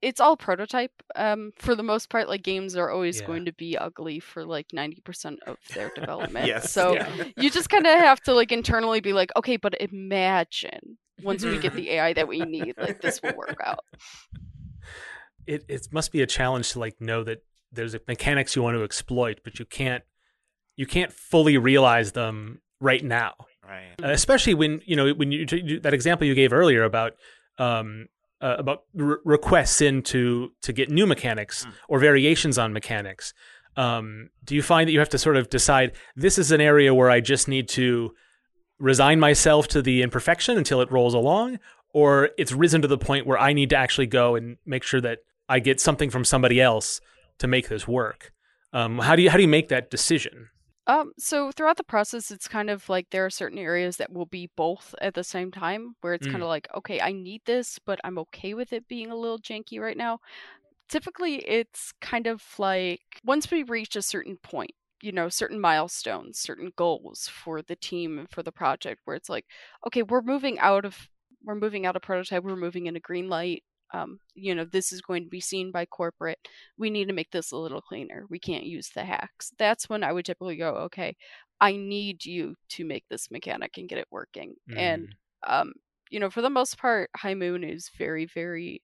it's all prototype um, for the most part. Like, games are always yeah. going to be ugly for like ninety percent of their development. Yes. So yeah. you just kind of have to like internally be like, okay, but imagine once we get the A I that we need, like this will work out. It it must be a challenge to like know that there's a mechanics you want to exploit, but you can't you can't fully realize them right now. Right. Uh, especially when you know when you t- that example you gave earlier about um uh, about re- requests in to, to get new mechanics mm. or variations on mechanics. Um, do you find that you have to sort of decide this is an area where I just need to resign myself to the imperfection until it rolls along, or it's risen to the point where I need to actually go and make sure that I get something from somebody else to make this work? Um, how do you how do you make that decision? Um, so throughout the process, it's kind of like there are certain areas that will be both at the same time, where it's mm. kind of like, okay, I need this, but I'm okay with it being a little janky right now. Typically, it's kind of like once we reach a certain point, you know, certain milestones, certain goals for the team and for the project, where it's like, okay, we're moving out of we're moving out of prototype, we're moving into green light. Um, you know, this is going to be seen by corporate. We need to make this a little cleaner. We can't use the hacks. That's when I would typically go, okay, I need you to make this mechanic and get it working. Mm. And, um, you know, for the most part, High Moon is very, very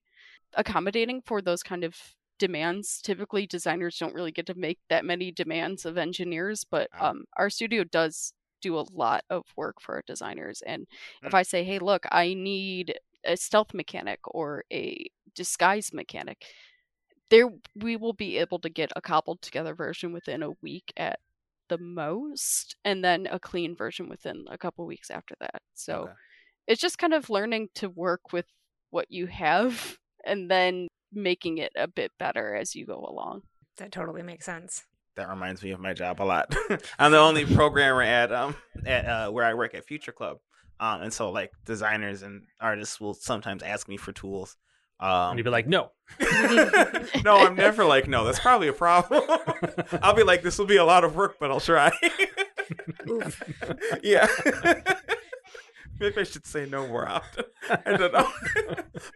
accommodating for those kind of demands. Typically, designers don't really get to make that many demands of engineers, but um, our studio does do a lot of work for our designers. And if I say, hey, look, I need a stealth mechanic or a disguise mechanic, there we will be able to get a cobbled together version within a week at the most, and then a clean version within a couple weeks after that. So okay. it's just kind of learning to work with what you have and then making it a bit better as you go along. That totally makes sense. That reminds me of my job a lot. I'm the only programmer at um at uh, where I work at Future Club. Um, and so, like, designers and artists will sometimes ask me for tools. Um, and you'd be like, no. No, I'm never like, no, that's probably a problem. I'll be like, this will be a lot of work, but I'll try. Yeah. Maybe I should say no more often. I don't know.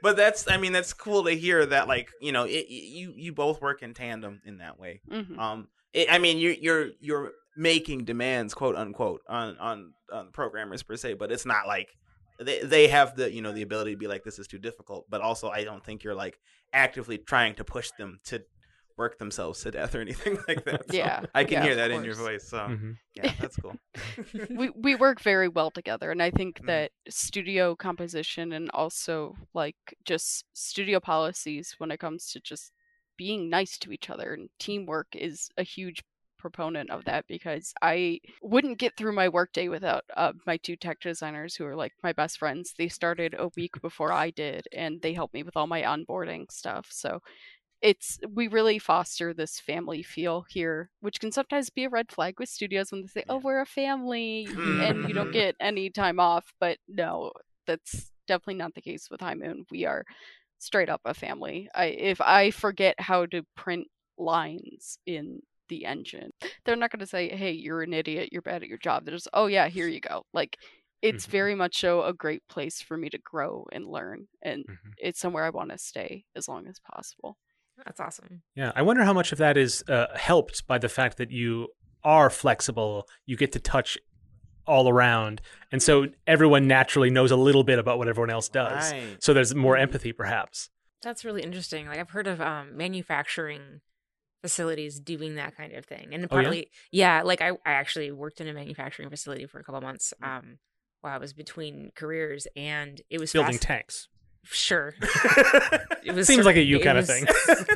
But that's, I mean, that's cool to hear that, like, you know, it, you, you both work in tandem in that way. Mm-hmm. Um, it, I mean, you, you're, you're making demands, quote unquote, on on on programmers per se, but it's not like they they have the, you know, the ability to be like, this is too difficult, but also I don't think you're like actively trying to push them to work themselves to death or anything like that. So yeah, I can yeah, hear that course. in your voice. So mm-hmm. yeah, that's cool. we we work very well together, and I think mm-hmm. that studio composition and also like just studio policies when it comes to just being nice to each other and teamwork is a huge proponent of that, because I wouldn't get through my workday without uh, my two tech designers who are like my best friends. They started a week before I did, and they helped me with all my onboarding stuff. So it's, we really foster this family feel here, which can sometimes be a red flag with studios when they say, oh, we're a family and you don't get any time off. But no, that's definitely not the case with High Moon. We are straight up a family. I, if I forget how to print lines in the engine, they're not going to say, hey, you're an idiot, you're bad at your job. They're just, oh yeah, here you go. Like, it's mm-hmm. very much so a great place for me to grow and learn. And mm-hmm. it's somewhere I want to stay as long as possible. That's awesome. Yeah. I wonder how much of that is uh, helped by the fact that you are flexible. You get to touch all around. And so everyone naturally knows a little bit about what everyone else does. Right. So there's more empathy, perhaps. That's really interesting. Like, I've heard of um, manufacturing facilities doing that kind of thing. And partly, oh, yeah? yeah, like I, I actually worked in a manufacturing facility for a couple of months um, while I was between careers. And it was building tanks. Sure. It was seems sort of, like a you kind of thing.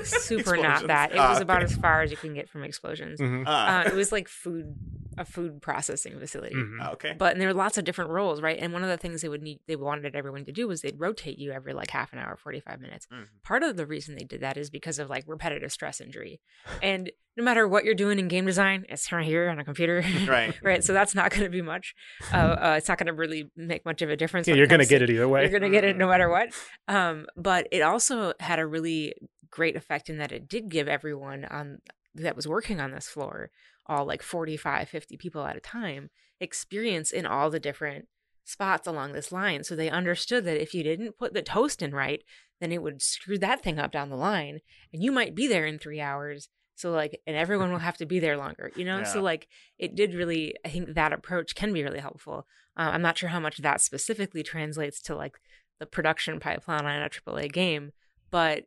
Super not that. It ah, was about okay. as far as you can get from explosions. Mm-hmm. Uh, uh, it was like food, a food processing facility. Mm-hmm. Okay. But and there were lots of different roles, right? And one of the things they would need, they wanted everyone to do was they'd rotate you every like half an hour, forty-five minutes. Mm-hmm. Part of the reason they did that is because of like repetitive stress injury. And no matter what you're doing in game design, it's right here on a computer. Right. Right. So that's not going to be much. Uh, uh, it's not going to really make much of a difference. Yeah, you're going to get it either way. You're going to get it no matter what. Um, but it also had a really great effect in that it did give everyone on that was working on this floor, all like forty-five, fifty people at a time, experience in all the different spots along this line. So they understood that if you didn't put the toast in right, then it would screw that thing up down the line. And you might be there in three hours. So like, and everyone will have to be there longer, you know? Yeah. So like, it did really, I think that approach can be really helpful. Uh, I'm not sure how much that specifically translates to like the production pipeline on a triple A game, but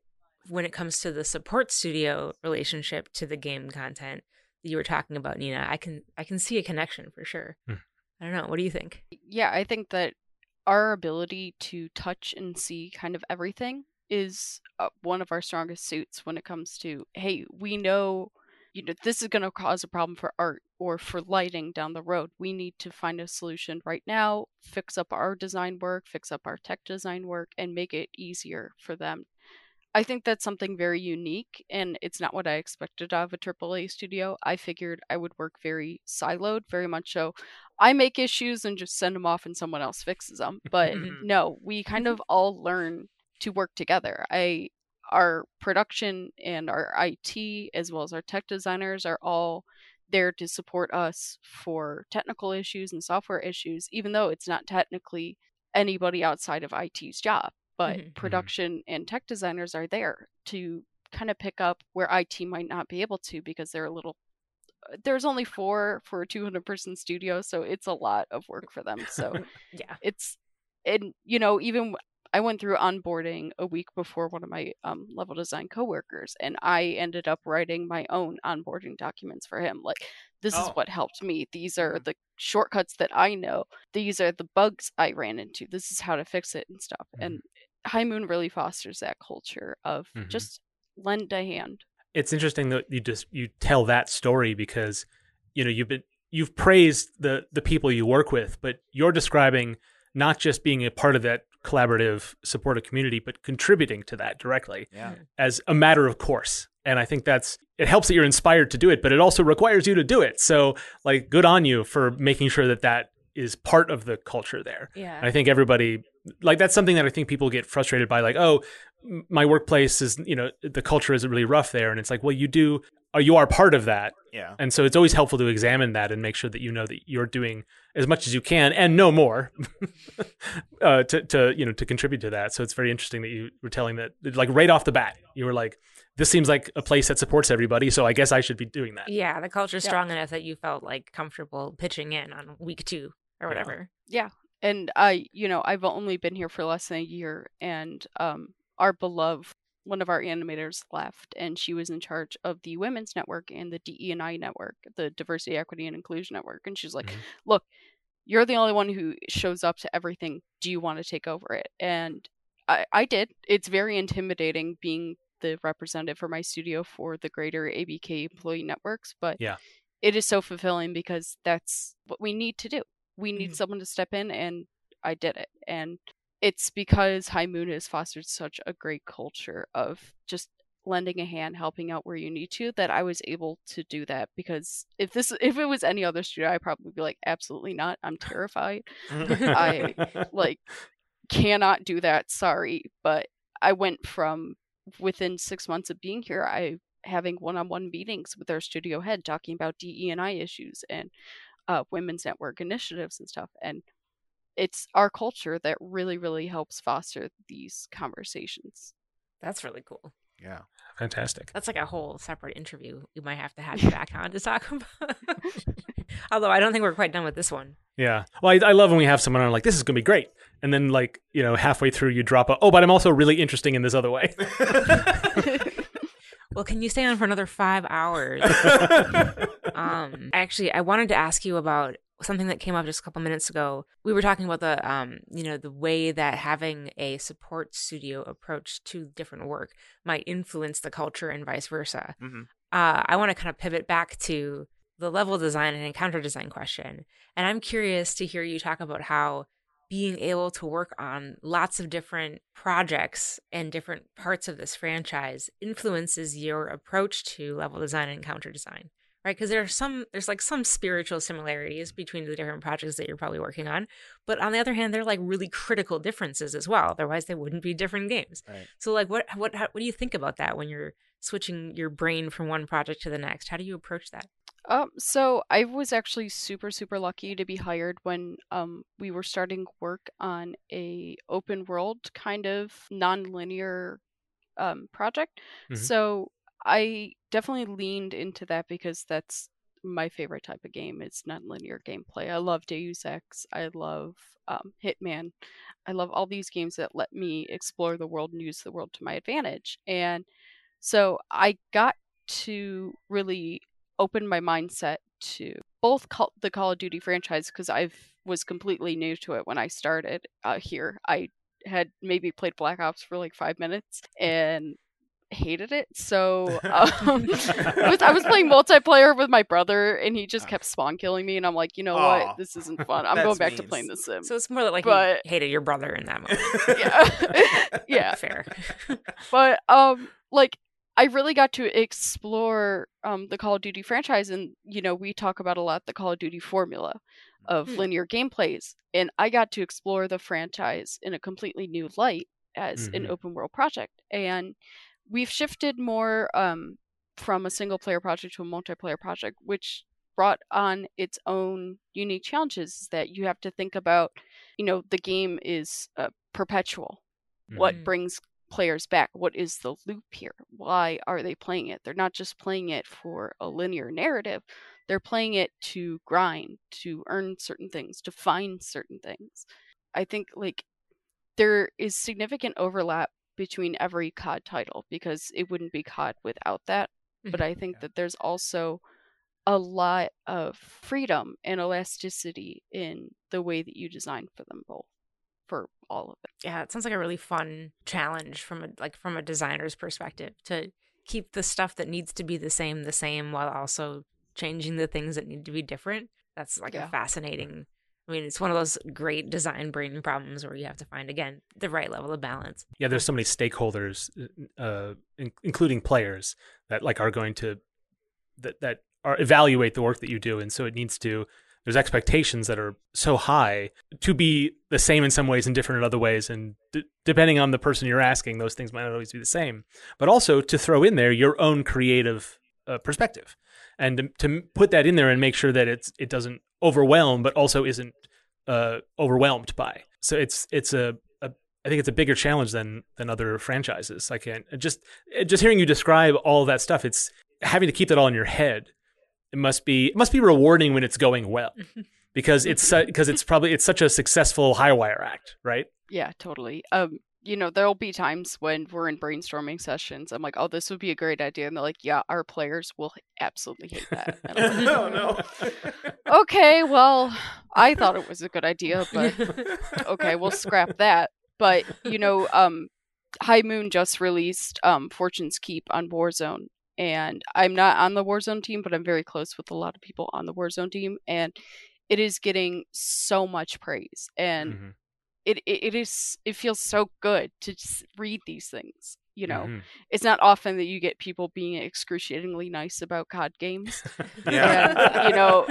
when it comes to the support studio relationship to the game content that you were talking about, Nina, I can I can see a connection for sure. Mm. I don't know. What do you think? Yeah, I think that our ability to touch and see kind of everything is uh, one of our strongest suits when it comes to, hey, we know, you know, this is going to cause a problem for art or for lighting down the road. We need to find a solution right now, fix up our design work, fix up our tech design work, and make it easier for them. I think that's something very unique, and it's not what I expected out of a triple A studio. I figured I would work very siloed, very much so. I make issues and just send them off and someone else fixes them. But no, we kind of all learn to work together. I Our production and our I T, as well as our tech designers, are all there to support us for technical issues and software issues, even though it's not technically anybody outside of I T's job. But mm-hmm. production and tech designers are there to kind of pick up where I T might not be able to, because they're a little, there's only four for a two hundred person studio. So it's a lot of work for them. So yeah, it's, and you know, even I went through onboarding a week before one of my um, level design coworkers, and I ended up writing my own onboarding documents for him. Like, this oh. is what helped me. These are the shortcuts that I know. These are the bugs I ran into. This is how to fix it and stuff. Mm-hmm. And High Moon really fosters that culture of mm-hmm. just lend a hand. It's interesting that you just you tell that story, because you know you've been you've praised the the people you work with, but you're describing not just being a part of that collaborative supportive community, but contributing to that directly yeah. as a matter of course. And I think that's it helps that you're inspired to do it, but it also requires you to do it. So like, good on you for making sure that that is part of the culture there. Yeah. And I think everybody, like, that's something that I think people get frustrated by, like, oh, my workplace is, you know, the culture is really rough there. And it's like, well, you do, or you are part of that. Yeah. And so it's always helpful to examine that and make sure that you know that you're doing as much as you can and no more uh, to, to, you know, to contribute to that. So it's very interesting that you were telling that, like, right off the bat, you were like, this seems like a place that supports everybody, so I guess I should be doing that. Yeah, the culture's yeah. strong enough that you felt, like, comfortable pitching in on week two or whatever. Yeah. yeah. And I, you know, I've only been here for less than a year, and um, our beloved, one of our animators left, and she was in charge of the Women's Network and the D E and I Network, the Diversity, Equity, and Inclusion Network. And she's like, mm-hmm. look, you're the only one who shows up to everything. Do you want to take over it? And I, I did. It's very intimidating being the representative for my studio for the greater A B K employee networks, but yeah. it is so fulfilling because that's what we need to do. We need mm-hmm. someone to step in, and I did it. And it's because High Moon has fostered such a great culture of just lending a hand, helping out where you need to, that I was able to do that. Because if this, if it was any other studio, I'd probably be like, absolutely not. I'm terrified. I like cannot do that. Sorry. But I went from within six months of being here, I having one-on-one meetings with our studio head, talking about D E and I issues and uh, Women's Network initiatives and stuff. And it's our culture that really, really helps foster these conversations. That's really cool. Yeah. Fantastic. That's like a whole separate interview we might have to have you back on to talk about. Although I don't think we're quite done with this one. Yeah. Well, I, I love when we have someone on like, this is going to be great. And then like, you know, halfway through you drop a, oh, but I'm also really interesting in this other way. Well, can you stay on for another five hours? um, actually, I wanted to ask you about something that came up just a couple minutes ago. We were talking about the, um, you know, the way that having a support studio approach to different work might influence the culture and vice versa. Mm-hmm. Uh, I want to kind of pivot back to the level design and encounter design question. And I'm curious to hear you talk about how being able to work on lots of different projects and different parts of this franchise influences your approach to level design and encounter design. Right, because there's some there's like some spiritual similarities between the different projects that you're probably working on, but on the other hand, they're like really critical differences as well. Otherwise, they wouldn't be different games. Right. So, like, what what how, what do you think about that when you're switching your brain from one project to the next? How do you approach that? Um, so I was actually super super lucky to be hired when um we were starting work on a open world kind of non-linear um project. Mm-hmm. So I definitely leaned into that because that's my favorite type of game. It's non-linear gameplay. I love Deus Ex. I love um, Hitman. I love all these games that let me explore the world and use the world to my advantage. And so I got to really open my mindset to both call- the Call of Duty franchise, because I was completely new to it when I started uh, here. I had maybe played Black Ops for like five minutes and hated it. So um, was, I was playing multiplayer with my brother, and he just kept spawn killing me, and I'm like, you know Aww, what? This isn't fun. I'm going back mean. to playing The Sims. So it's more like but, you hated your brother in that moment. Yeah, yeah, fair. But um, like I really got to explore um the Call of Duty franchise, and you know we talk about a lot the Call of Duty formula of mm. linear gameplays, and I got to explore the franchise in a completely new light as mm-hmm. an open world project, and we've shifted more um, from a single-player project to a multiplayer project, which brought on its own unique challenges that you have to think about. You know, the game is uh, perpetual. Mm-hmm. What brings players back? What is the loop here? Why are they playing it? They're not just playing it for a linear narrative. They're playing it to grind, to earn certain things, to find certain things. I think, like, there is significant overlap between every C O D title, because it wouldn't be C O D without that. But I think yeah. that there's also a lot of freedom and elasticity in the way that you design for them both, for all of it. Yeah, it sounds like a really fun challenge from a like from a designer's perspective, to keep the stuff that needs to be the same the same while also changing the things that need to be different. That's like yeah. a fascinating. I mean, it's one of those great design brain problems where you have to find, again, the right level of balance. Yeah, there's so many stakeholders, uh, in- including players, that like are going to that that are evaluate the work that you do, and so it needs to there's expectations that are so high to be the same in some ways and different in other ways. And d- depending on the person you're asking, those things might not always be the same, but also to throw in there your own creative uh, perspective and to, to put that in there and make sure that it's, it doesn't overwhelm, but also isn't uh, overwhelmed by. So it's, it's a, a, I think it's a bigger challenge than, than other franchises. I can't just, just hearing you describe all that stuff. It's having to keep that all in your head. It must be it must be rewarding when it's going well, because it's because it's probably it's such a successful high wire act, right? Yeah, totally. Um, you know, there'll be times when we're in brainstorming sessions. I'm like, oh, this would be a great idea, and they're like, yeah, our players will absolutely hate that. Like, oh no. Okay, well, I thought it was a good idea, but okay, we'll scrap that. But you know, um, High Moon just released um, Fortune's Keep on Warzone. And I'm not on the Warzone team, but I'm very close with a lot of people on the Warzone team. And it is getting so much praise. And mm-hmm. it, it, it is it feels so good to just read these things. You know, mm-hmm. it's not often that you get people being excruciatingly nice about C O D games. yeah. And, you know,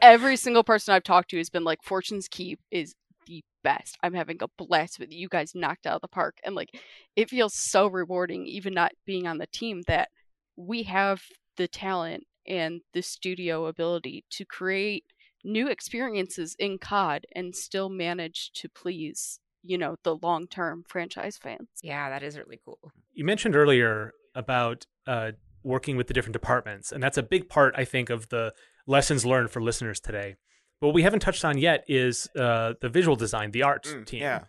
every single person I've talked to has been like, Fortune's Keep is the best. I'm having a blast with you guys knocked out of the park. And like, it feels so rewarding, even not being on the team, that we have the talent and the studio ability to create new experiences in C O D and still manage to please, you know, the long-term franchise fans. Yeah, that is really cool. You mentioned earlier about uh, working with the different departments, and that's a big part, I think, of the lessons learned for listeners today. But what we haven't touched on yet is uh, the visual design, the art mm, team. Yeah.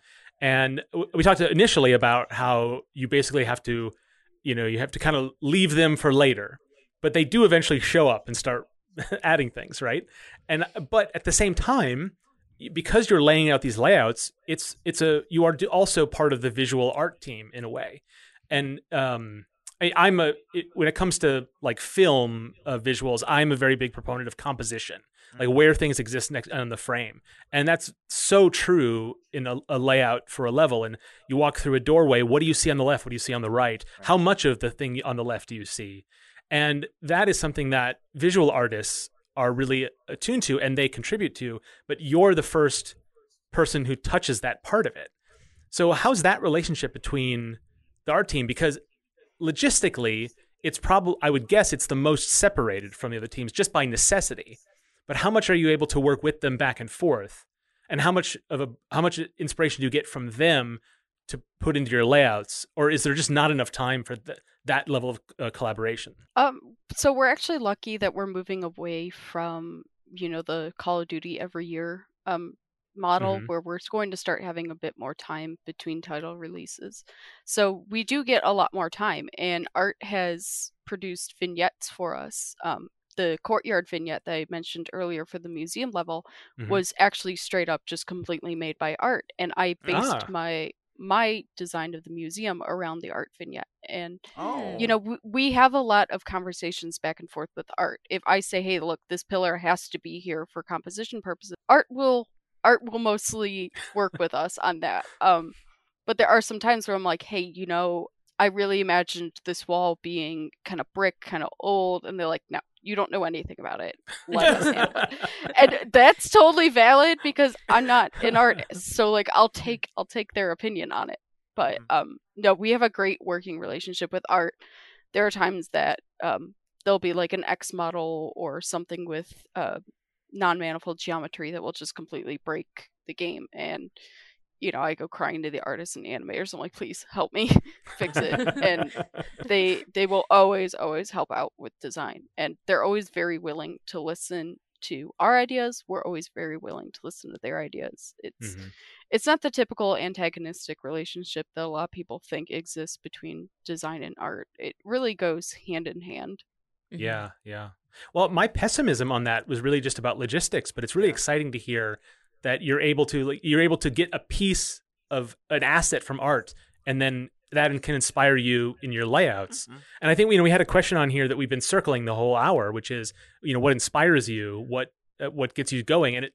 And we talked initially about how you basically have to You know, you have to kind of leave them for later, but they do eventually show up and start adding things, right? And but at the same time, because you're laying out these layouts, it's it's a you are also part of the visual art team in a way. And um, I, I'm a it, when it comes to like film uh, visuals, I'm a very big proponent of composition, like where things exist next on the frame. And that's so true in a, a layout for a level. And you walk through a doorway, what do you see on the left? What do you see on the right? How much of the thing on the left do you see? And that is something that visual artists are really attuned to and they contribute to, but you're the first person who touches that part of it. So how's that relationship between the art team? Because logistically, it's probably, I would guess it's the most separated from the other teams just by necessity. But how much are you able to work with them back and forth, and how much of a how much inspiration do you get from them to put into your layouts, or is there just not enough time for th- that level of uh, collaboration? Um, so we're actually lucky that we're moving away from you know the Call of Duty every year um, model, mm-hmm. where we're going to start having a bit more time between title releases. So we do get a lot more time, and Art has produced vignettes for us. Um, The courtyard vignette that I mentioned earlier for the museum level mm-hmm. was actually straight up just completely made by Art. And I based ah. my my design of the museum around the Art vignette. And, oh. you know, w- we have a lot of conversations back and forth with Art. If I say, hey, look, this pillar has to be here for composition purposes, Art will Art will mostly work with us on that. Um, but there are some times where I'm like, hey, you know, I really imagined this wall being kind of brick, kind of old. And they're like, no. You don't know anything about it. Let us handle it. And that's totally valid because I'm not an artist. So like I'll take I'll take their opinion on it. But um no, we have a great working relationship with Art. There are times that um there'll be like an X model or something with uh non-manifold geometry that will just completely break the game, and you know, I go crying to the artists and animators. I'm like, please help me fix it. And they they will always, always help out with design. And they're always very willing to listen to our ideas. We're always very willing to listen to their ideas. It's mm-hmm. it's not the typical antagonistic relationship that a lot of people think exists between design and art. It really goes hand in hand. Yeah, yeah. Well, my pessimism on that was really just about logistics, but it's really yeah. exciting to hear that you're able to like, you're able to get a piece of an asset from Art, and then that can inspire you in your layouts. Mm-hmm. And I think you know we had a question on here that we've been circling the whole hour, which is you know what inspires you, what uh, what gets you going, and it,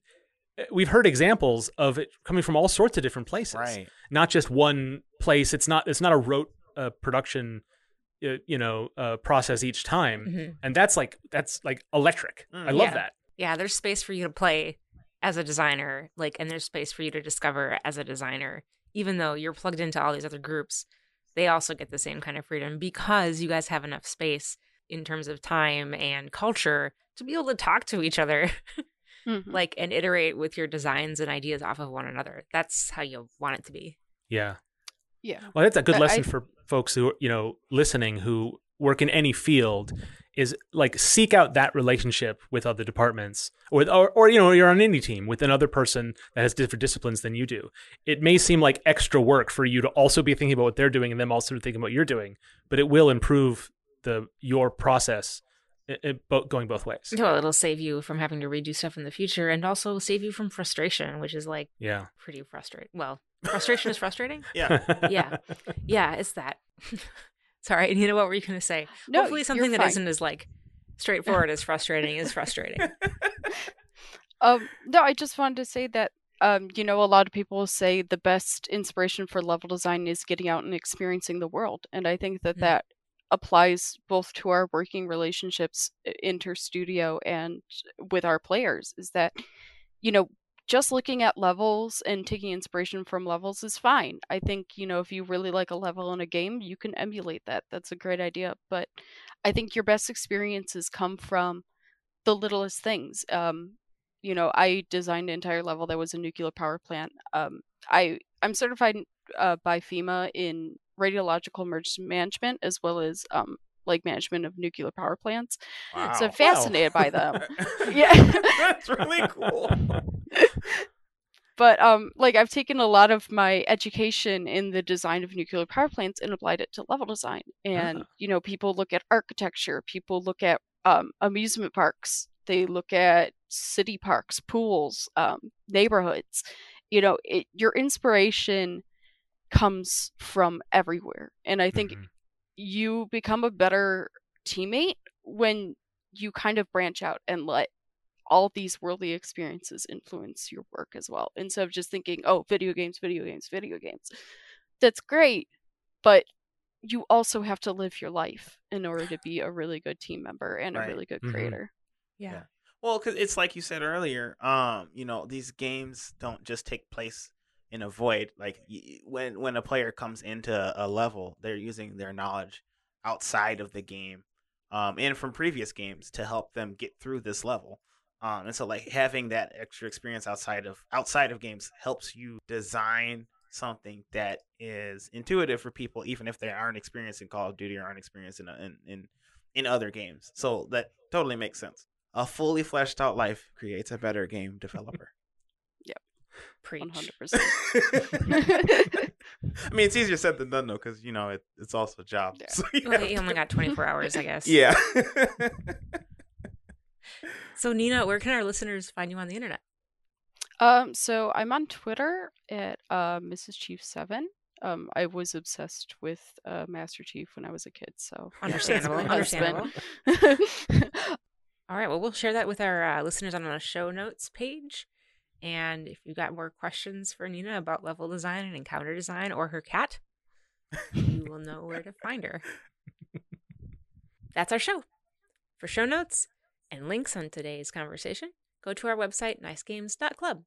we've heard examples of it coming from all sorts of different places, right. Not just one place. It's not it's not a rote uh, production uh, you know uh, process each time, mm-hmm. and that's like that's like electric. Mm, I love yeah. that. Yeah, there's space for you to play as a designer, like, and there's space for you to discover as a designer, even though you're plugged into all these other groups. They also get the same kind of freedom because you guys have enough space in terms of time and culture to be able to talk to each other, mm-hmm. like, and iterate with your designs and ideas off of one another. That's how you want it to be. Yeah. Yeah. Well, that's a good but lesson I... for folks who, you know, listening, who work in any field, is like, seek out that relationship with other departments, or, with, or, or, you know, you're on an indie team with another person that has different disciplines than you do. It may seem like extra work for you to also be thinking about what they're doing and them also thinking about what you're doing, but it will improve the, your process it, it, bo- going both ways. Well, it'll save you from having to redo stuff in the future, and also save you from frustration, which is like, yeah, pretty frustrating. Well, frustration is frustrating. Yeah. Yeah. Yeah. It's that. Sorry, Nina, what were you going to say? No, hopefully something that isn't as like straightforward as frustrating is frustrating. Um, no, I just wanted to say that, um, you know, a lot of people say the best inspiration for level design is getting out and experiencing the world. And I think that mm-hmm. that applies both to our working relationships, inter-studio, and with our players, is that, you know, just looking at levels and taking inspiration from levels is fine. I think, you know, if you really like a level in a game, you can emulate that. That's a great idea. But I think your best experiences come from the littlest things. Um, you know, I designed an entire level that was a nuclear power plant. Um, I, I'm certified uh, by FEMA in radiological emergency management, as well as um, like management of nuclear power plants. Wow. So I'm fascinated wow. by them. Yeah, that's really cool. But um, like I've taken a lot of my education in the design of nuclear power plants and applied it to level design. And, uh-huh. you know, people look at architecture, people look at um, amusement parks, they look at city parks, pools, um, neighborhoods. You know, it, your inspiration comes from everywhere. And I think mm-hmm. you become a better teammate when you kind of branch out and let all these worldly experiences influence your work as well, instead of just thinking, oh, video games, video games, video games. That's great, but you also have to live your life in order to be a really good team member and right. a really good creator. Mm-hmm. Yeah. yeah. Well, because it's like you said earlier, um, you know, these games don't just take place in a void. Like when, when a player comes into a level, they're using their knowledge outside of the game um, and from previous games to help them get through this level. Um, and so, like, having that extra experience outside of outside of games helps you design something that is intuitive for people, even if they aren't experienced in Call of Duty or aren't experienced in in in, in other games. So that totally makes sense. A fully fleshed out life creates a better game developer. Yep, preach. one hundred percent. I mean, it's easier said than done, though, because you know it, it's also a job. Yeah. So you well, you only got twenty-four hours, I guess. Yeah. So, Nina, where can our listeners find you on the internet? Um, so I'm on Twitter at uh, Missus Chief Seven. Um, I was obsessed with uh, Master Chief when I was a kid, so understandable. Understandable. All right, well, we'll share that with our uh, listeners on the show notes page. And if you got more questions for Nina about level design and encounter design or her cat, you will know where to find her. That's our show. For show notes and links on today's conversation, go to our website, nice games dot club.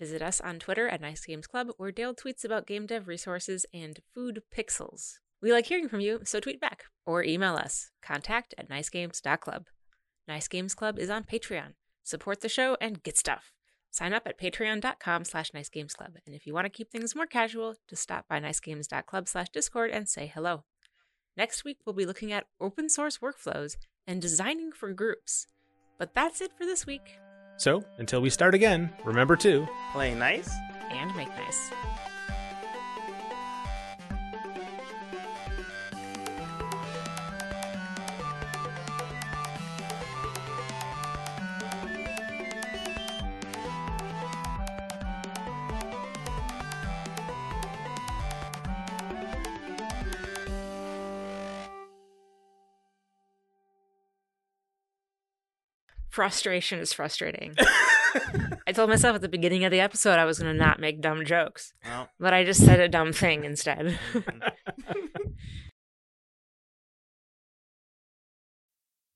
Visit us on Twitter at Nice Games Club, where Dale tweets about game dev resources and food pixels. We like hearing from you, so tweet back or email us, contact at nice games dot club. Nice Games Club is on Patreon. Support the show and get stuff. Sign up at patreon.com slash nicegamesclub. And if you want to keep things more casual, just stop by nicegames.club slash discord and say hello. Next week, we'll be looking at open source workflows and designing for groups. But that's it for this week. So, until we start again, remember to play nice and make nice. Frustration is frustrating. I told myself at the beginning of the episode I was going to not make dumb jokes, well. But I just said a dumb thing instead.